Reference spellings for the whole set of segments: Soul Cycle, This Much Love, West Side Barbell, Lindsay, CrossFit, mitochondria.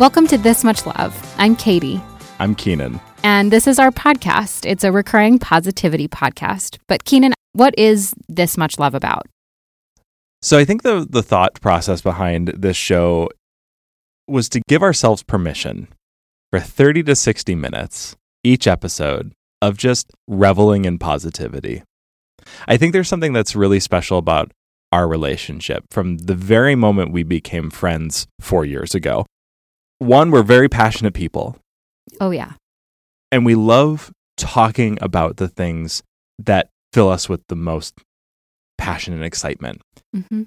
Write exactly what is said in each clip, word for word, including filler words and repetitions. Welcome to This Much Love. I'm Katie. I'm Keenan. And this is our podcast. It's a recurring positivity podcast. But Keenan, what is This Much Love about? So I think the the thought process behind this show was to give ourselves permission for thirty to sixty minutes each episode of just reveling in positivity. I think there's something that's really special about our relationship from the very moment we became friends four years ago. One, we're very passionate people. Oh, yeah. And we love talking about the things that fill us with the most passion and excitement. Mm-hmm.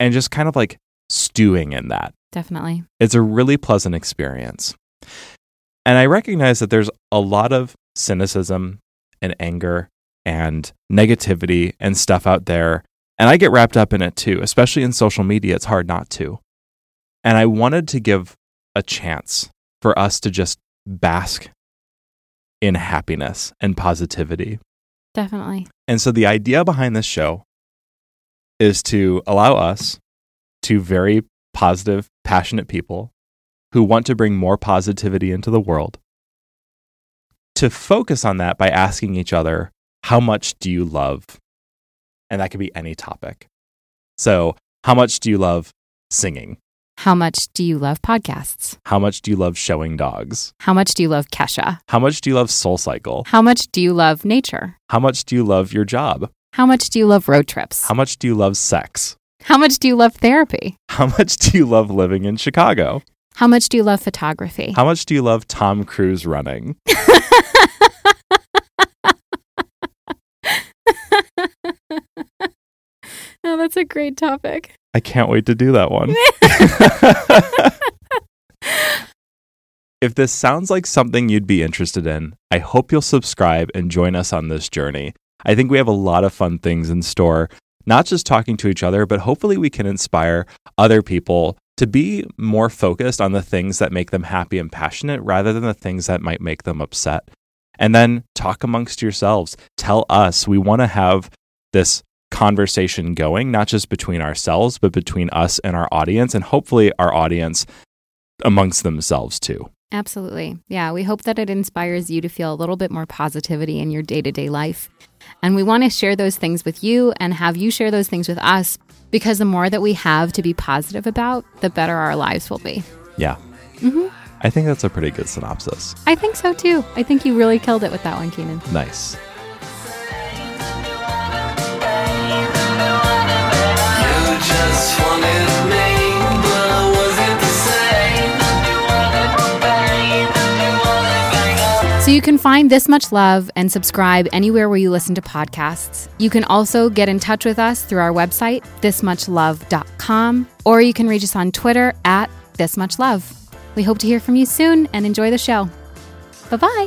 And just kind of like stewing in that. Definitely. It's a really pleasant experience. And I recognize that there's a lot of cynicism and anger and negativity and stuff out there. And I get wrapped up in it too, especially in social media. It's hard not to. And I wanted to give a chance for us to just bask in happiness and positivity. Definitely. And so the idea behind this show is to allow us, two very positive, passionate people who want to bring more positivity into the world, to focus on that by asking each other, how much do you love? And that could be any topic. So, how much do you love singing? How much do you love podcasts? How much do you love showing dogs? How much do you love Kesha? How much do you love Soul Cycle? How much do you love nature? How much do you love your job? How much do you love road trips? How much do you love sex? How much do you love therapy? How much do you love living in Chicago? How much do you love photography? How much do you love Tom Cruise running? Oh, that's a great topic. I can't wait to do that one. If this sounds like something you'd be interested in, I hope you'll subscribe and join us on this journey. I think we have a lot of fun things in store, not just talking to each other, but hopefully we can inspire other people to be more focused on the things that make them happy and passionate rather than the things that might make them upset. And then talk amongst yourselves. Tell us. We want to have this conversation going, not just between ourselves, but between us and our audience, and hopefully our audience amongst themselves too. Absolutely. Yeah, we hope that it inspires you to feel a little bit more positivity in your day-to-day life. And we want to share those things with you and have you share those things with us, because the more that we have to be positive about, the better our lives will be. Yeah. Mm-hmm. I think that's a pretty good synopsis. I think so too. I think you really killed it with that one, Keenan. Nice. You just wanted me. So you can find This Much Love and subscribe anywhere where you listen to podcasts. You can also get in touch with us through our website, this much love dot com, or you can reach us on Twitter at thismuchlove. We hope to hear from you soon and enjoy the show. Bye-bye.